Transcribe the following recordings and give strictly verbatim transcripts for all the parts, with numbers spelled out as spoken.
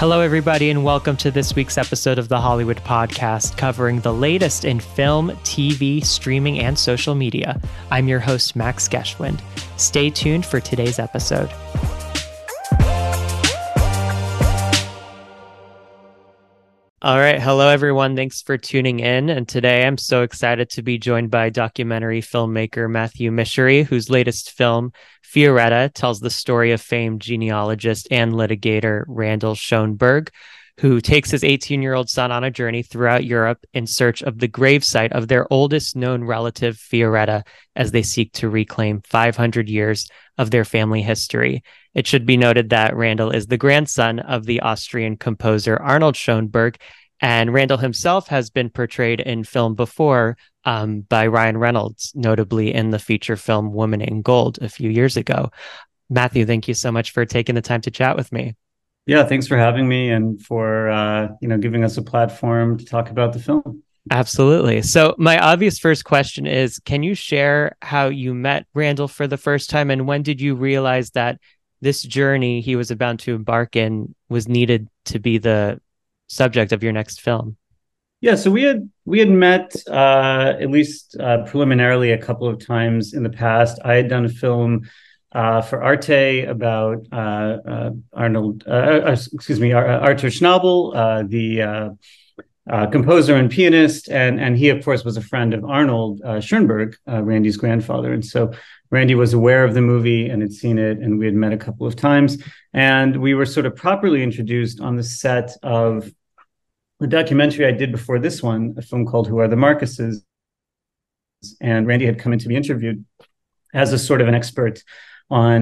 Hello, everybody, and welcome to this week's episode of The Hollywood Podcast, covering the latest in film, T V, streaming, and social media. I'm your host, Max Geschwind. Stay tuned for today's episode. All right. Hello, everyone. Thanks for tuning in. And today I'm so excited to be joined by documentary filmmaker Matthew Mishory, whose latest film, Fioretta, tells the story of famed genealogist and litigator Randall Schoenberg, who takes his eighteen-year-old son on a journey throughout Europe in search of the gravesite of their oldest known relative, Fioretta, as they seek to reclaim five hundred years of their family history. It should be noted that Randall is the grandson of the Austrian composer Arnold Schoenberg, and Randall himself has been portrayed in film before um, by Ryan Reynolds, notably in the feature film Woman in Gold a few years ago. Matthew, thank you so much for taking the time to chat with me. Yeah, thanks for having me and for uh, you know giving us a platform to talk about the film. Absolutely. So my obvious first question is, can you share how you met Randall for the first time, and when did you realize that this journey he was about to embark in was needed to be the subject of your next film? Yeah, so we had we had met uh, at least uh, preliminarily a couple of times in the past. I had done a film Uh, for Arte about uh, uh, Arnold, uh, uh, excuse me, Arthur Schnabel, uh, the uh, uh, composer and pianist, and and he of course was a friend of Arnold uh, Schoenberg, uh, Randy's grandfather, and so Randy was aware of the movie and had seen it, and we had met a couple of times, and we were sort of properly introduced on the set of the documentary I did before this one, a film called Who Are the Marcuses, and Randy had come in to be interviewed as a sort of an expert on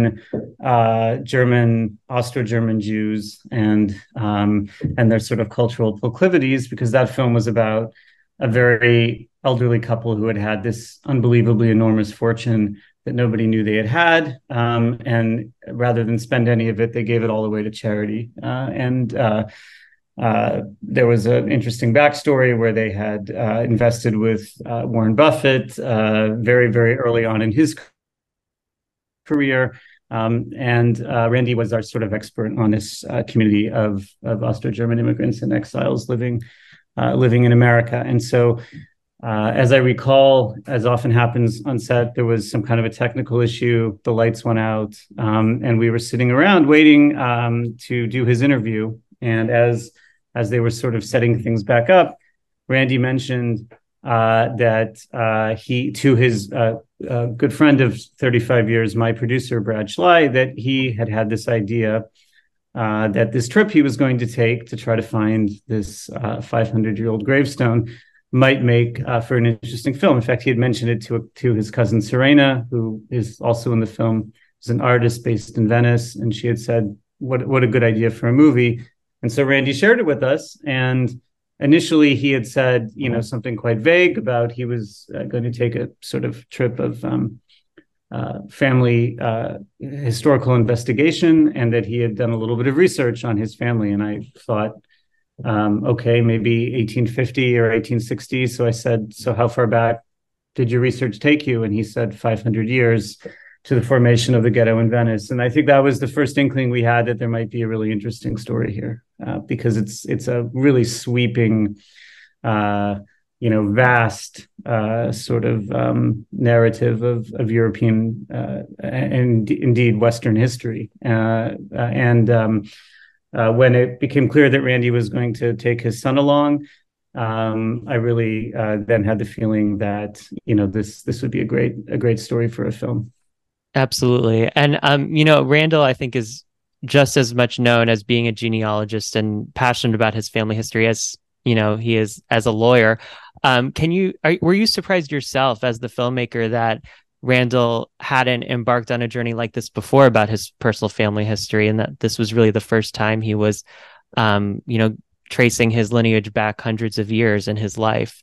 uh, German, Austro-German Jews and um, and their sort of cultural proclivities, because that film was about a very elderly couple who had had this unbelievably enormous fortune that nobody knew they had had. Um, and rather than spend any of it, they gave it all away to charity. Uh, and uh, uh, there was an interesting backstory where they had uh, invested with uh, Warren Buffett uh, very, very early on in his career. career. Um, and uh, Randy was our sort of expert on this uh, community of, of Austro-German immigrants and exiles living uh, living in America. And so, uh, as I recall, as often happens on set, there was some kind of a technical issue. The lights went out, um, and we were sitting around waiting um, to do his interview. And as, as they were sort of setting things back up, Randy mentioned uh, that uh, he, to his uh, a good friend of thirty-five years, my producer, Brad Schly, that he had had this idea uh, that this trip he was going to take to try to find this five hundred-year-old gravestone might make uh, for an interesting film. In fact, he had mentioned it to, to his cousin, Serena, who is also in the film, is an artist based in Venice. And she had said, what, what a good idea for a movie. And so Randy shared it with us. And initially, he had said, you know, something quite vague about he was uh, going to take a sort of trip of um, uh, family uh, historical investigation, and that he had done a little bit of research on his family. And I thought, um, okay, maybe eighteen fifty or eighteen sixty. So I said, so how far back did your research take you? And he said five hundred years to the formation of the ghetto in Venice. And I think that was the first inkling we had that there might be a really interesting story here. Uh, because it's it's a really sweeping, uh, you know, vast uh, sort of um, narrative of of European uh, and indeed Western history. Uh, and um, uh, when it became clear that Randy was going to take his son along, um, I really uh, then had the feeling that you know this this would be a great a great story for a film. Absolutely, and um, you know, Randall, I think, is just as much known as being a genealogist and passionate about his family history as, you know, he is as a lawyer. Um, can you, are, were you surprised yourself as the filmmaker that Randall hadn't embarked on a journey like this before about his personal family history, and that this was really the first time he was, um, you know, tracing his lineage back hundreds of years in his life?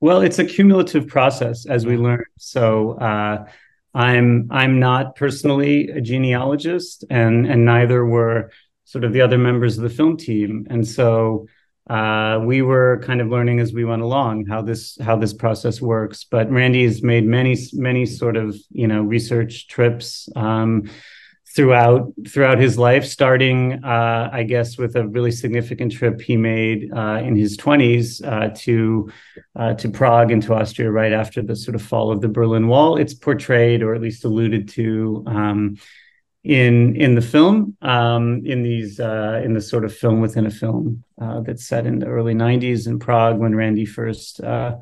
Well, it's a cumulative process, as we learn. So, uh, I'm I'm not personally a genealogist, and and neither were sort of the other members of the film team. And so uh, we were kind of learning as we went along how this how this process works. But Randy's made many many sort of you know research trips um, throughout throughout his life, starting, uh, I guess, with a really significant trip he made uh, in his twenties uh, to uh, to Prague and to Austria right after the sort of fall of the Berlin Wall. It's portrayed, or at least alluded to, um, in in the film, um, in these uh, in the sort of film within a film uh, that's set in the early nineties in Prague when Randy first Uh,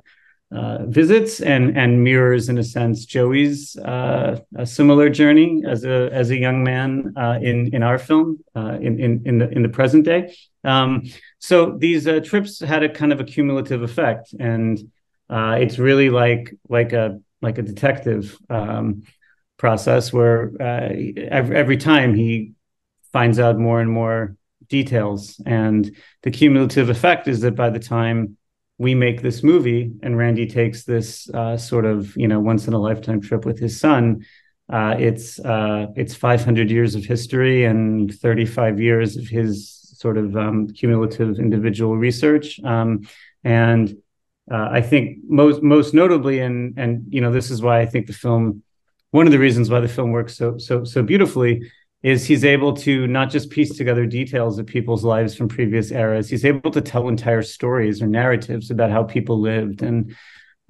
Uh, visits and and mirrors, in a sense, Joey's uh, a similar journey as a as a young man uh, in in our film uh, in in in the in the present day. Um, so these uh, trips had a kind of a cumulative effect, and uh, it's really like like a like a detective um, process where uh, every, every time he finds out more and more details, and the cumulative effect is that by the time we make this movie and Randy takes this uh, sort of, you know, once in a lifetime trip with his son, Uh, it's uh, it's five hundred years of history and thirty-five years of his sort of um, cumulative individual research. Um, and uh, I think most most notably, and and you know, this is why I think the film, one of the reasons why the film works so so so beautifully, is he's able to not just piece together details of people's lives from previous eras. He's able to tell entire stories or narratives about how people lived and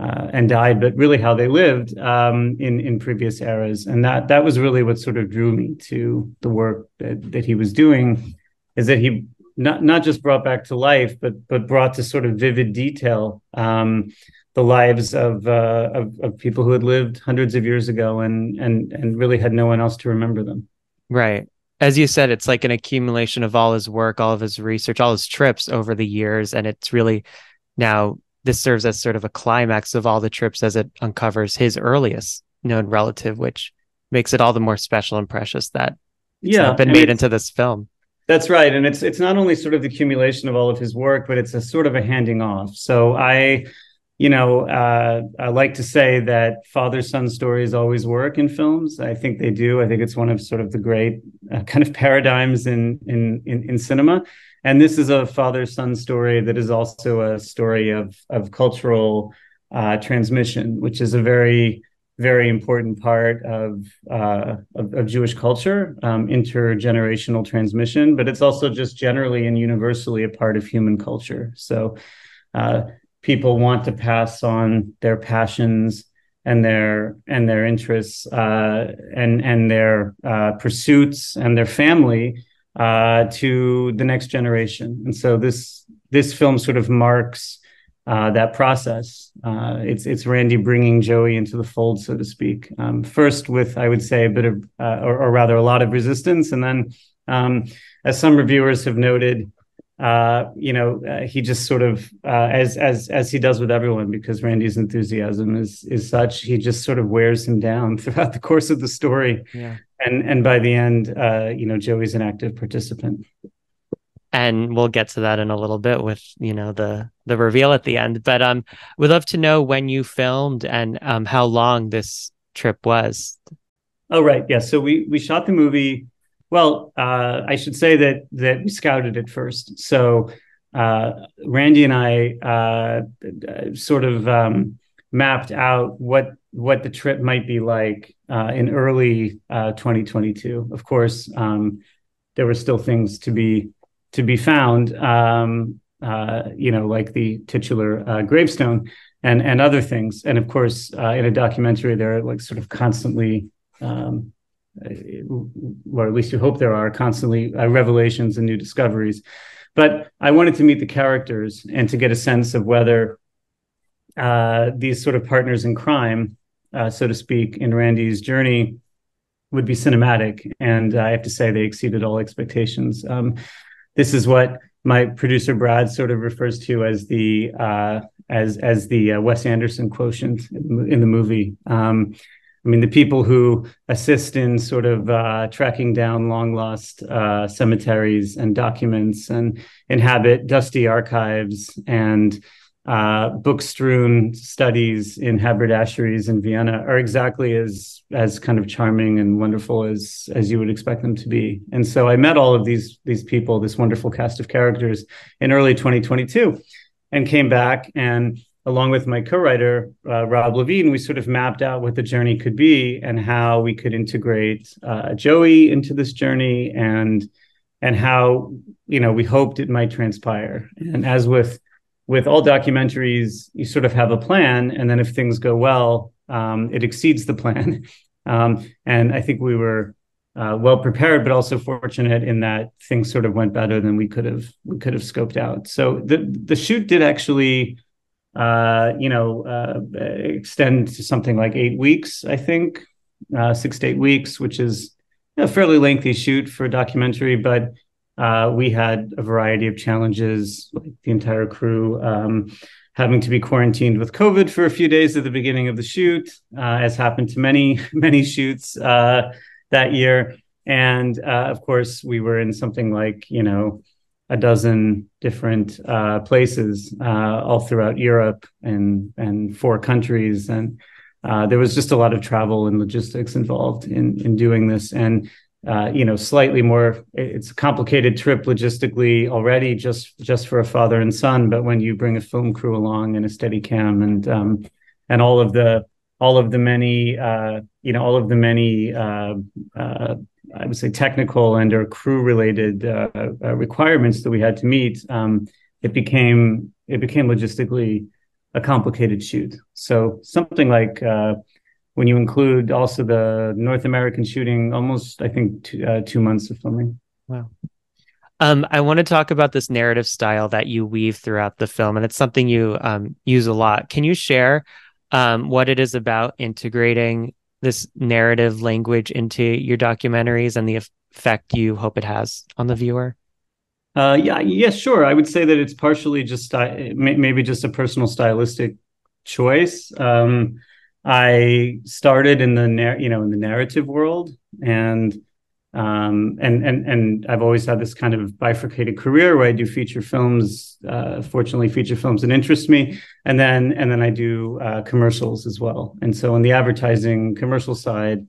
uh, and died, but really how they lived um, in in previous eras. And that that was really what sort of drew me to the work that that he was doing, is that he not not just brought back to life, but but brought to sort of vivid detail um, the lives of, uh, of of people who had lived hundreds of years ago and and and really had no one else to remember them. Right. As you said, it's like an accumulation of all his work, all of his research, all his trips over the years. And it's really now this serves as sort of a climax of all the trips as it uncovers his earliest known relative, which makes it all the more special and precious that it's yeah, not been made into this film. That's right. And it's it's not only sort of the accumulation of all of his work, but it's a sort of a handing off. So I... You know, uh, I like to say that father-son stories always work in films. I think they do. I think it's one of sort of the great uh, kind of paradigms in, in in in cinema. And this is a father-son story that is also a story of of cultural uh, transmission, which is a very, very important part of uh, of, of Jewish culture, um, intergenerational transmission. But it's also just generally and universally a part of human culture. So. Uh, People want to pass on their passions and their and their interests uh, and and their uh, pursuits and their family uh, to the next generation. And so this this film sort of marks uh, that process. Uh, it's it's Randy bringing Joey into the fold, so to speak. Um, first, with I would say a bit of, uh, or, or rather, a lot of resistance, and then, um, as some reviewers have noted. Uh, you know, uh, he just sort of, uh, as as as he does with everyone, because Randy's enthusiasm is is such, he just sort of wears him down throughout the course of the story, yeah. and and by the end, uh, you know, Joey's an active participant. And we'll get to that in a little bit with you know the the reveal at the end. But um, we'd love to know when you filmed and um how long this trip was. Oh right, yeah. So we we shot the movie. Well, uh, I should say that that we scouted it first. So uh, Randy and I uh, sort of um, mapped out what what the trip might be like uh, in early uh, twenty twenty-two. Of course, um, there were still things to be to be found, um, uh, you know, like the titular uh, gravestone and and other things. And of course, uh, in a documentary, they're like sort of constantly. Um, or at least you hope there are constantly uh, revelations and new discoveries. But I wanted to meet the characters and to get a sense of whether uh, these sort of partners in crime, uh, so to speak, in Randy's journey would be cinematic. And I have to say they exceeded all expectations. Um, this is what my producer Brad sort of refers to as the uh, as as the uh, Wes Anderson quotient in the movie. Um, I mean, the people who assist in sort of uh, tracking down long lost uh, cemeteries and documents and inhabit dusty archives and uh, book strewn studies in haberdasheries in Vienna are exactly as as kind of charming and wonderful as as you would expect them to be. And so I met all of these these people, this wonderful cast of characters in early twenty twenty-two and came back and along with my co-writer, uh, Rob Levine, we sort of mapped out what the journey could be and how we could integrate uh, Joey into this journey and and how, you know, we hoped it might transpire. And as with with all documentaries, you sort of have a plan. And then if things go well, um, it exceeds the plan. Um, and I think we were uh, well prepared, but also fortunate in that things sort of went better than we could have we could have scoped out. So the the shoot did actually Uh, you know, uh, extend to something like eight weeks, I think, uh, six to eight weeks, which is a fairly lengthy shoot for a documentary. But uh, we had a variety of challenges, like the entire crew um, having to be quarantined with COVID for a few days at the beginning of the shoot, uh, as happened to many, many shoots uh, that year. And uh, of course, we were in something like, you know, a dozen different uh, places uh, all throughout Europe and and four countries. And uh, there was just a lot of travel and logistics involved in, in doing this. And, uh, you know, slightly more, it's a complicated trip logistically already just, just for a father and son. But when you bring a film crew along and a Steadicam and um, and all of the all of the many, uh, you know, all of the many uh, uh I would say technical and or crew related uh, uh, requirements that we had to meet, um, it became it became logistically a complicated shoot. So something like uh, when you include also the North American shooting, almost, I think, two, uh, two months of filming. Wow. Um, I want to talk about this narrative style that you weave throughout the film, and it's something you um, use a lot. Can you share um, what it is about integrating this narrative language into your documentaries and the effect you hope it has on the viewer? Uh, yeah, yeah, sure. I would say that it's partially just uh, maybe just a personal stylistic choice. Um, I started in the narr- you know in the narrative world, and um, and and and I've always had this kind of bifurcated career where I do feature films. Uh, fortunately, feature films that interest me, and then and then I do uh, commercials as well. And so on the advertising commercial side,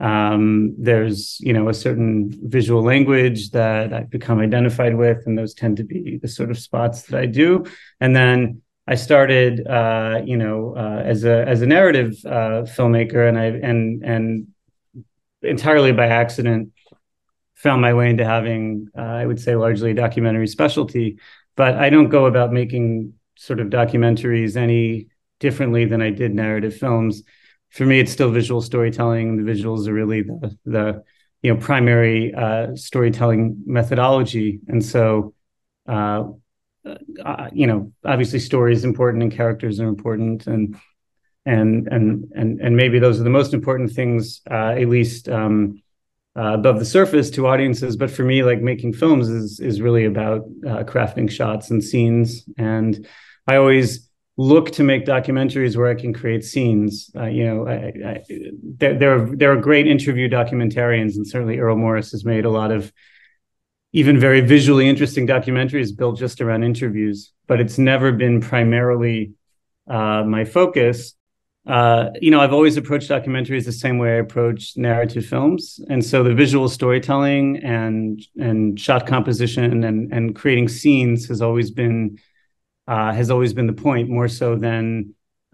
um, there's you know a certain visual language that I've become identified with, and those tend to be the sort of spots that I do. And then I started uh, you know uh, as a as a narrative uh, filmmaker, and I and and entirely by accident found my way into having, uh, I would say, largely a documentary specialty. But I don't go about making sort of documentaries any differently than I did narrative films. For me, it's still visual storytelling. The visuals are really the, the you know, primary uh, storytelling methodology. And so, uh, uh, you know, obviously story is important and characters are important. And and and and and maybe those are the most important things, uh, at least um, Uh, above the surface to audiences. But for me, like making films is is really about uh, crafting shots and scenes. And I always look to make documentaries where I can create scenes. Uh, you know, I, I, there, there, are, there are great interview documentarians, and certainly Earl Morris has made a lot of even very visually interesting documentaries built just around interviews. But it's never been primarily uh, my focus. Uh, you know, I've always approached documentaries the same way I approach narrative films. And so the visual storytelling and and shot composition and and creating scenes has always been uh, has always been the point, more so than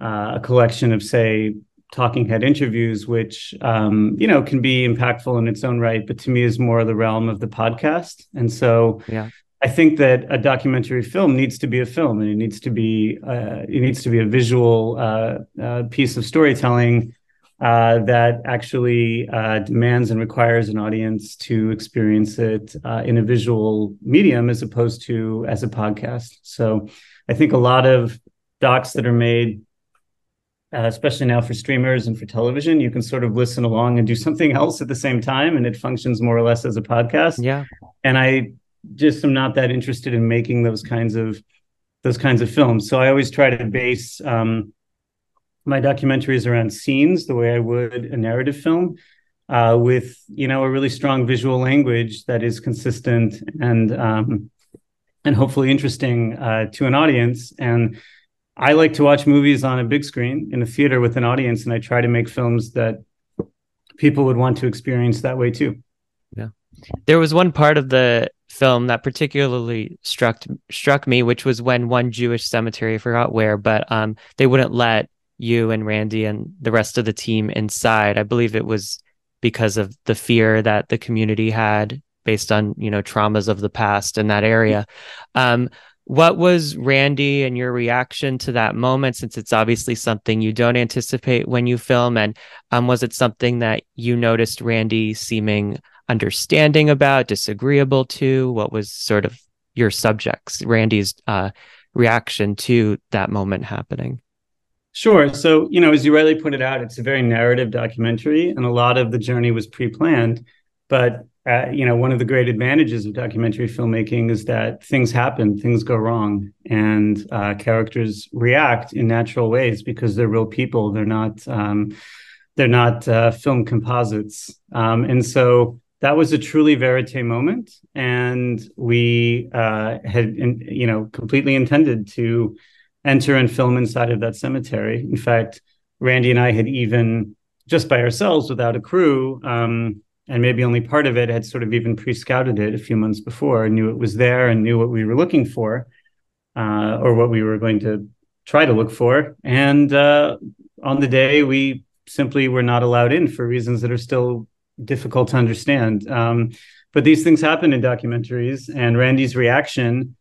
uh, a collection of, say, talking head interviews, which, um, you know, can be impactful in its own right, but to me is more the realm of the podcast. And so yeah. I think that a documentary film needs to be a film, and it needs to be uh, it needs to be a visual uh, uh, piece of storytelling uh, that actually uh, demands and requires an audience to experience it uh, in a visual medium as opposed to as a podcast. So I think a lot of docs that are made, uh, especially now for streamers and for television, you can sort of listen along and do something else at the same time, and it functions more or less as a podcast. Yeah, and I. Just I'm not that interested in making those kinds of those kinds of films. So I always try to base um, my documentaries around scenes the way I would a narrative film, uh, with you know a really strong visual language that is consistent and um, and hopefully interesting uh, to an audience. And I like to watch movies on a big screen in a theater with an audience, and I try to make films that people would want to experience that way too. Yeah, there was one part of the film that particularly struck struck me, which was when one Jewish cemetery, I forgot where, but um, they wouldn't let you and Randy and the rest of the team inside. I believe it was because of the fear that the community had based on, you know, traumas of the past in that area. Um, what was Randy and your reaction to that moment, since it's obviously something you don't anticipate when you film? And um, was it something that you noticed Randy seeming understanding about, disagreeable to? What was sort of your subjects, Randy's uh, reaction to that moment happening? Sure. So, you know, as you rightly pointed out, it's a very narrative documentary, and a lot of the journey was pre-planned. But, uh, you know, one of the great advantages of documentary filmmaking is that things happen, things go wrong, and uh, characters react in natural ways because they're real people. They're not um, they're not uh, film composites. Um, and so that was a truly verite moment. And we uh, had, in, you know, completely intended to enter and film inside of that cemetery. In fact, Randy and I had, even just by ourselves without a crew, um, and maybe only part of it, had sort of even pre-scouted it a few months before, and knew it was there and knew what we were looking for, uh, or what we were going to try to look for. And uh, on the day, we simply were not allowed in for reasons that are still difficult to understand. Um, but these things happen in documentaries, and Randy's reaction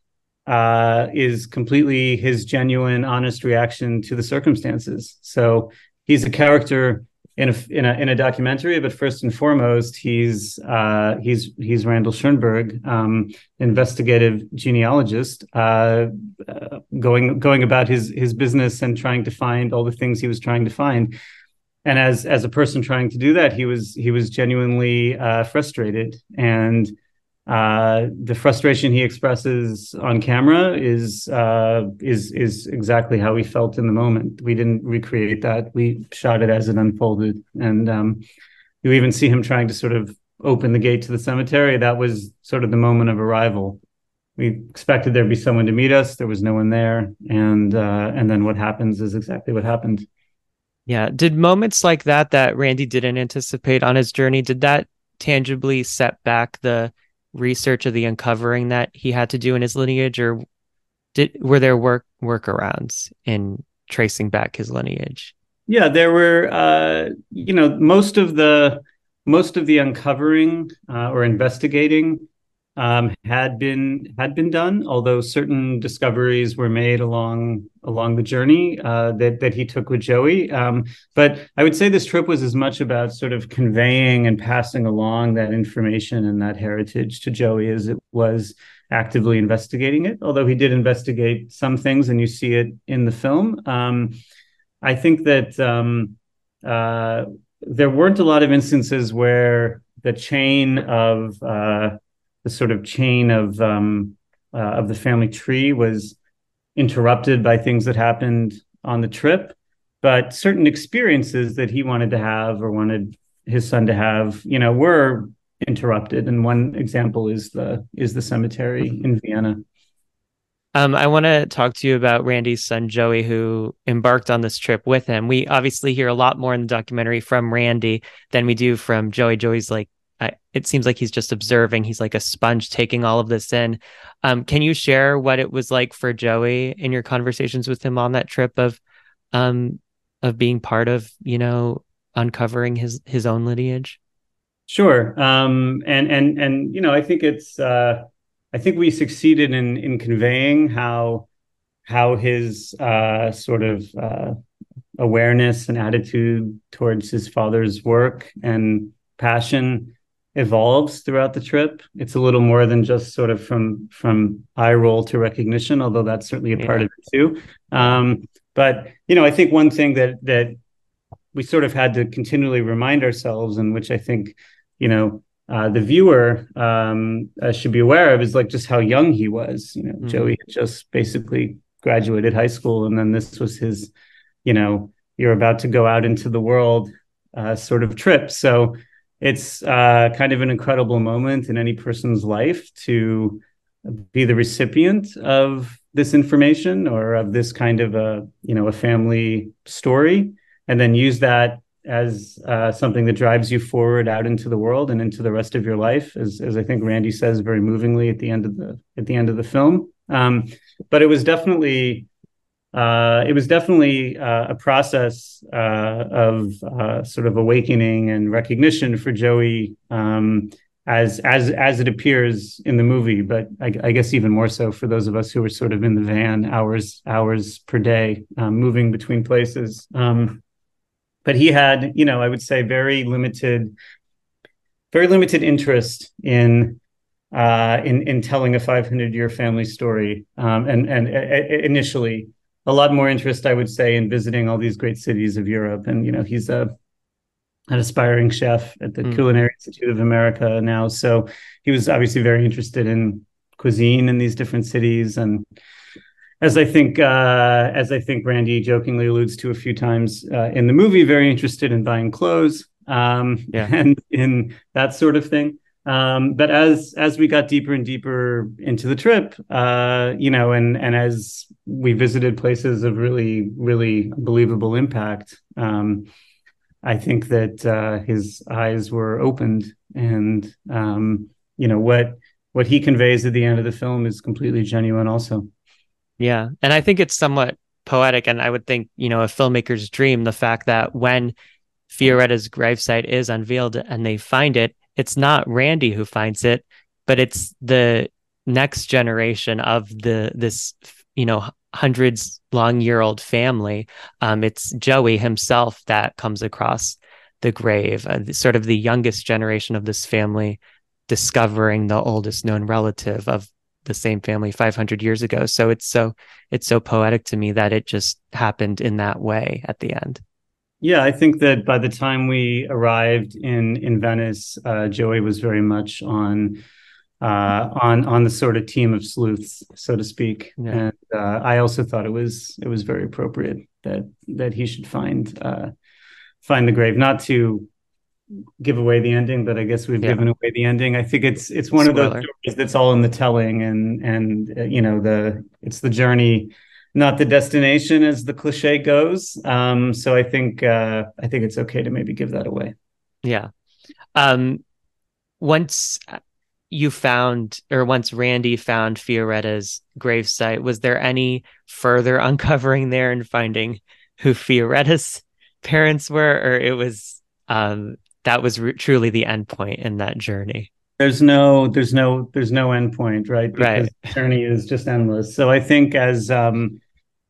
Uh, is completely his genuine, honest reaction to the circumstances. So he's a character in a in a, in a documentary, but first and foremost, he's uh, he's he's Randall Schoenberg, um, investigative genealogist, uh, uh, going going about his his business and trying to find all the things he was trying to find. And as as a person trying to do that, he was he was genuinely uh, frustrated. And Uh, the frustration he expresses on camera is uh, is is exactly how we felt in the moment. We didn't recreate that. We shot it as it unfolded. And um, you even see him trying to sort of open the gate to the cemetery. That was sort of the moment of arrival. We expected there'd be someone to meet us. There was no one there. And uh, and then what happens is exactly what happened. Yeah. Did moments like that, that Randy didn't anticipate on his journey, did that tangibly set back the research of the uncovering that he had to do in his lineage, or did were there work workarounds in tracing back his lineage? Yeah, there were. Uh, you know, most of the most of the uncovering uh, or investigating um, had been had been done, although certain discoveries were made along along the journey uh, that that he took with Joey. Um, but I would say this trip was as much about sort of conveying and passing along that information and that heritage to Joey as it was actively investigating it. Although he did investigate some things, and you see it in the film. Um, I think that um, uh, there weren't a lot of instances where the chain of uh, the sort of chain of um, uh, of the family tree was interrupted by things that happened on the trip, but certain experiences that he wanted to have or wanted his son to have, you know, were interrupted. And one example is the is the cemetery in Vienna. Um, I want to talk to you about Randy's son, Joey, who embarked on this trip with him. We obviously hear a lot more in the documentary from Randy than we do from Joey. Joey's like, I, it seems like he's just observing. He's like a sponge taking all of this in. Um, can you share what it was like for Joey in your conversations with him on that trip of, um, of being part of, you know, uncovering his, his own lineage? Sure. Um, and, and, and, you know, I think it's, uh, I think we succeeded in, in conveying how, how his, uh, sort of, uh, awareness and attitude towards his father's work and passion evolves throughout the trip. It's a little more than just sort of from from eye roll to recognition, although that's certainly a yeah. part of it too. Um, but you know, I think one thing that that we sort of had to continually remind ourselves, and which I think you know uh, the viewer um, uh, should be aware of, is like just how young he was. You know, mm-hmm. Joey had just basically graduated high school, and then this was his, you know, you're about to go out into the world uh, sort of trip. So it's uh, kind of an incredible moment in any person's life to be the recipient of this information or of this kind of a, you know, a family story, and then use that as uh, something that drives you forward out into the world and into the rest of your life, as, as I think Randy says very movingly at the end of the at the end of the film. Um, but it was definitely uh, it was definitely uh, a process uh, of uh, sort of awakening and recognition for Joey, um, as as as it appears in the movie. But I, I guess even more so for those of us who were sort of in the van hours hours per day, um, moving between places. Um, But he had, you know, I would say very limited, very limited interest in uh, in in telling a five hundred year family story, um, and and uh, initially a lot more interest, I would say, in visiting all these great cities of Europe. And you know, he's a an aspiring chef at the mm. Culinary Institute of America now, so he was obviously very interested in cuisine in these different cities. And As I think, uh, as I think Randy jokingly alludes to a few times uh, in the movie, very interested in buying clothes, um, yeah. and in that sort of thing. Um, but as as we got deeper and deeper into the trip, uh, you know, and and as we visited places of really, really believable impact, um, I think that uh, his eyes were opened, and um, you know, what what he conveys at the end of the film is completely genuine, also. Yeah. And I think it's somewhat poetic. And I would think, you know, a filmmaker's dream, the fact that when Fioretta's gravesite is unveiled and they find it, it's not Randy who finds it, but it's the next generation of the this, you know, hundreds long year old family. Um, it's Joey himself that comes across the grave, uh, sort of the youngest generation of this family discovering the oldest known relative of the same family five hundred years ago. So it's so it's so poetic to me that it just happened in that way at the end. Yeah, I think that by the time we arrived in in Venice, uh, Joey was very much on uh, on on the sort of team of sleuths, so to speak. Yeah. And uh, I also thought it was it was very appropriate that that he should find uh, find the grave, not to give away the ending, but I guess we've yeah. given away the ending. I think it's it's one Spoiler. of those stories that's all in the telling, and and uh, you know, the it's the journey, not the destination, as the cliche goes. Um, so I think uh, I think it's okay to maybe give that away. Yeah. Um, once you found, or once Randy found Fioretta's gravesite, was there any further uncovering there and finding who Fioretta's parents were, or it was? Um, That was re- truly the end point in that journey. There's no, there's no, there's no end point, right? Because right. the journey is just endless. So I think as, um,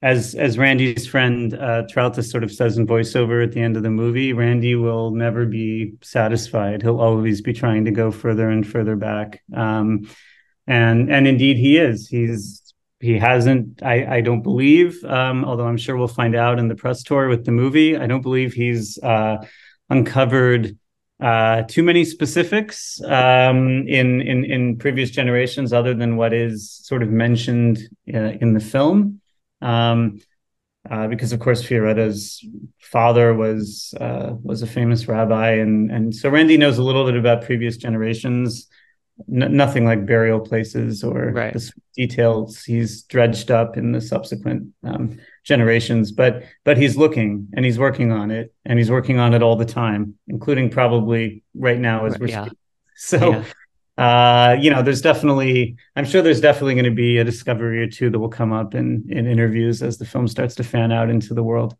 as, as Randy's friend, uh, Troutus sort of says in voiceover at the end of the movie, Randy will never be satisfied. He'll always be trying to go further and further back. Um, and, and indeed he is, he's, he hasn't, I, I don't believe, um, although I'm sure we'll find out in the press tour with the movie, I don't believe he's, uh, uncovered uh, too many specifics um, in, in in previous generations, other than what is sort of mentioned uh, in the film, um, uh, because of course Fioretta's father was uh, was a famous rabbi, and and so Randy knows a little bit about previous generations, n- nothing like burial places or right. the details he's dredged up in the subsequent Um, generations, but but he's looking and he's working on it and he's working on it all the time, including probably right now as we're yeah. speaking. So yeah. uh you know, there's definitely, I'm sure there's definitely going to be a discovery or two that will come up in in interviews as the film starts to fan out into the world.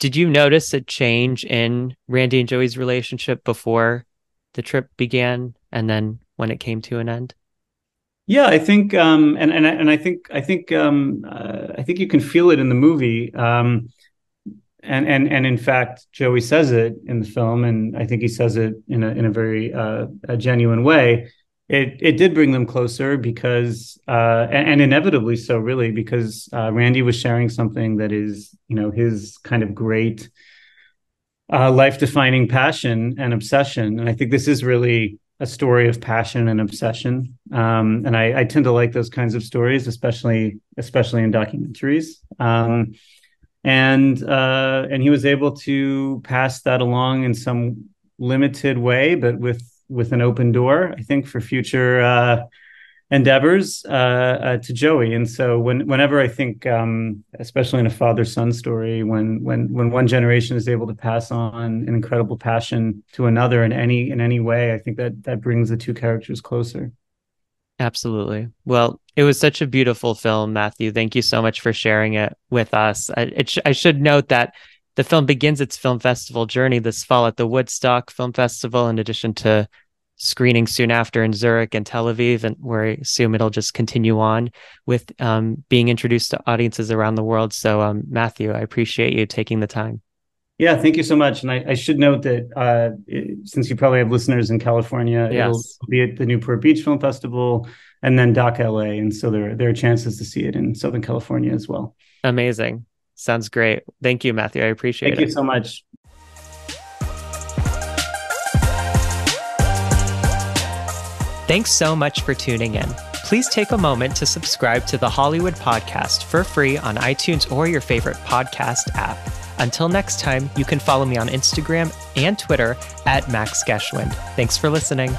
Did you notice a change in Randy and Joey's relationship before the trip began and then when it came to an end? Yeah, I think, um, and and and I think I think um, uh, I think you can feel it in the movie, um, and and and in fact, Joey says it in the film, and I think he says it in a in a very uh, a genuine way. It it did bring them closer because, uh, and, and inevitably so, really, because uh, Randy was sharing something that is, you know, his kind of great uh, life-defining passion and obsession, and I think this is really a story of passion and obsession. Um, and I, I tend to like those kinds of stories, especially, especially in documentaries. Um, and, uh, and he was able to pass that along in some limited way, but with, with an open door, I think, for future, uh, endeavors uh, uh, to Joey. And so when, whenever I think, um, especially in a father-son story, when when when one generation is able to pass on an incredible passion to another in any in any way, I think that that brings the two characters closer. Absolutely. Well, it was such a beautiful film, Matthew. Thank you so much for sharing it with us. I, it sh- I should note that the film begins its film festival journey this fall at the Woodstock Film Festival, in addition to screening soon after in Zurich and Tel Aviv, and where I assume it'll just continue on with um, being introduced to audiences around the world. So, um, Matthew, I appreciate you taking the time. Yeah, thank you so much. And I, I should note that uh, it, since you probably have listeners in California, yes, it'll be at the Newport Beach Film Festival and then Doc L A. And so there, there are chances to see it in Southern California as well. Amazing. Sounds great. Thank you, Matthew. I appreciate it. Thank you so much. Thanks so much for tuning in. Please take a moment to subscribe to the Hollywood Podcast for free on iTunes or your favorite podcast app. Until next time, you can follow me on Instagram and Twitter at Max Geschwind. Thanks for listening.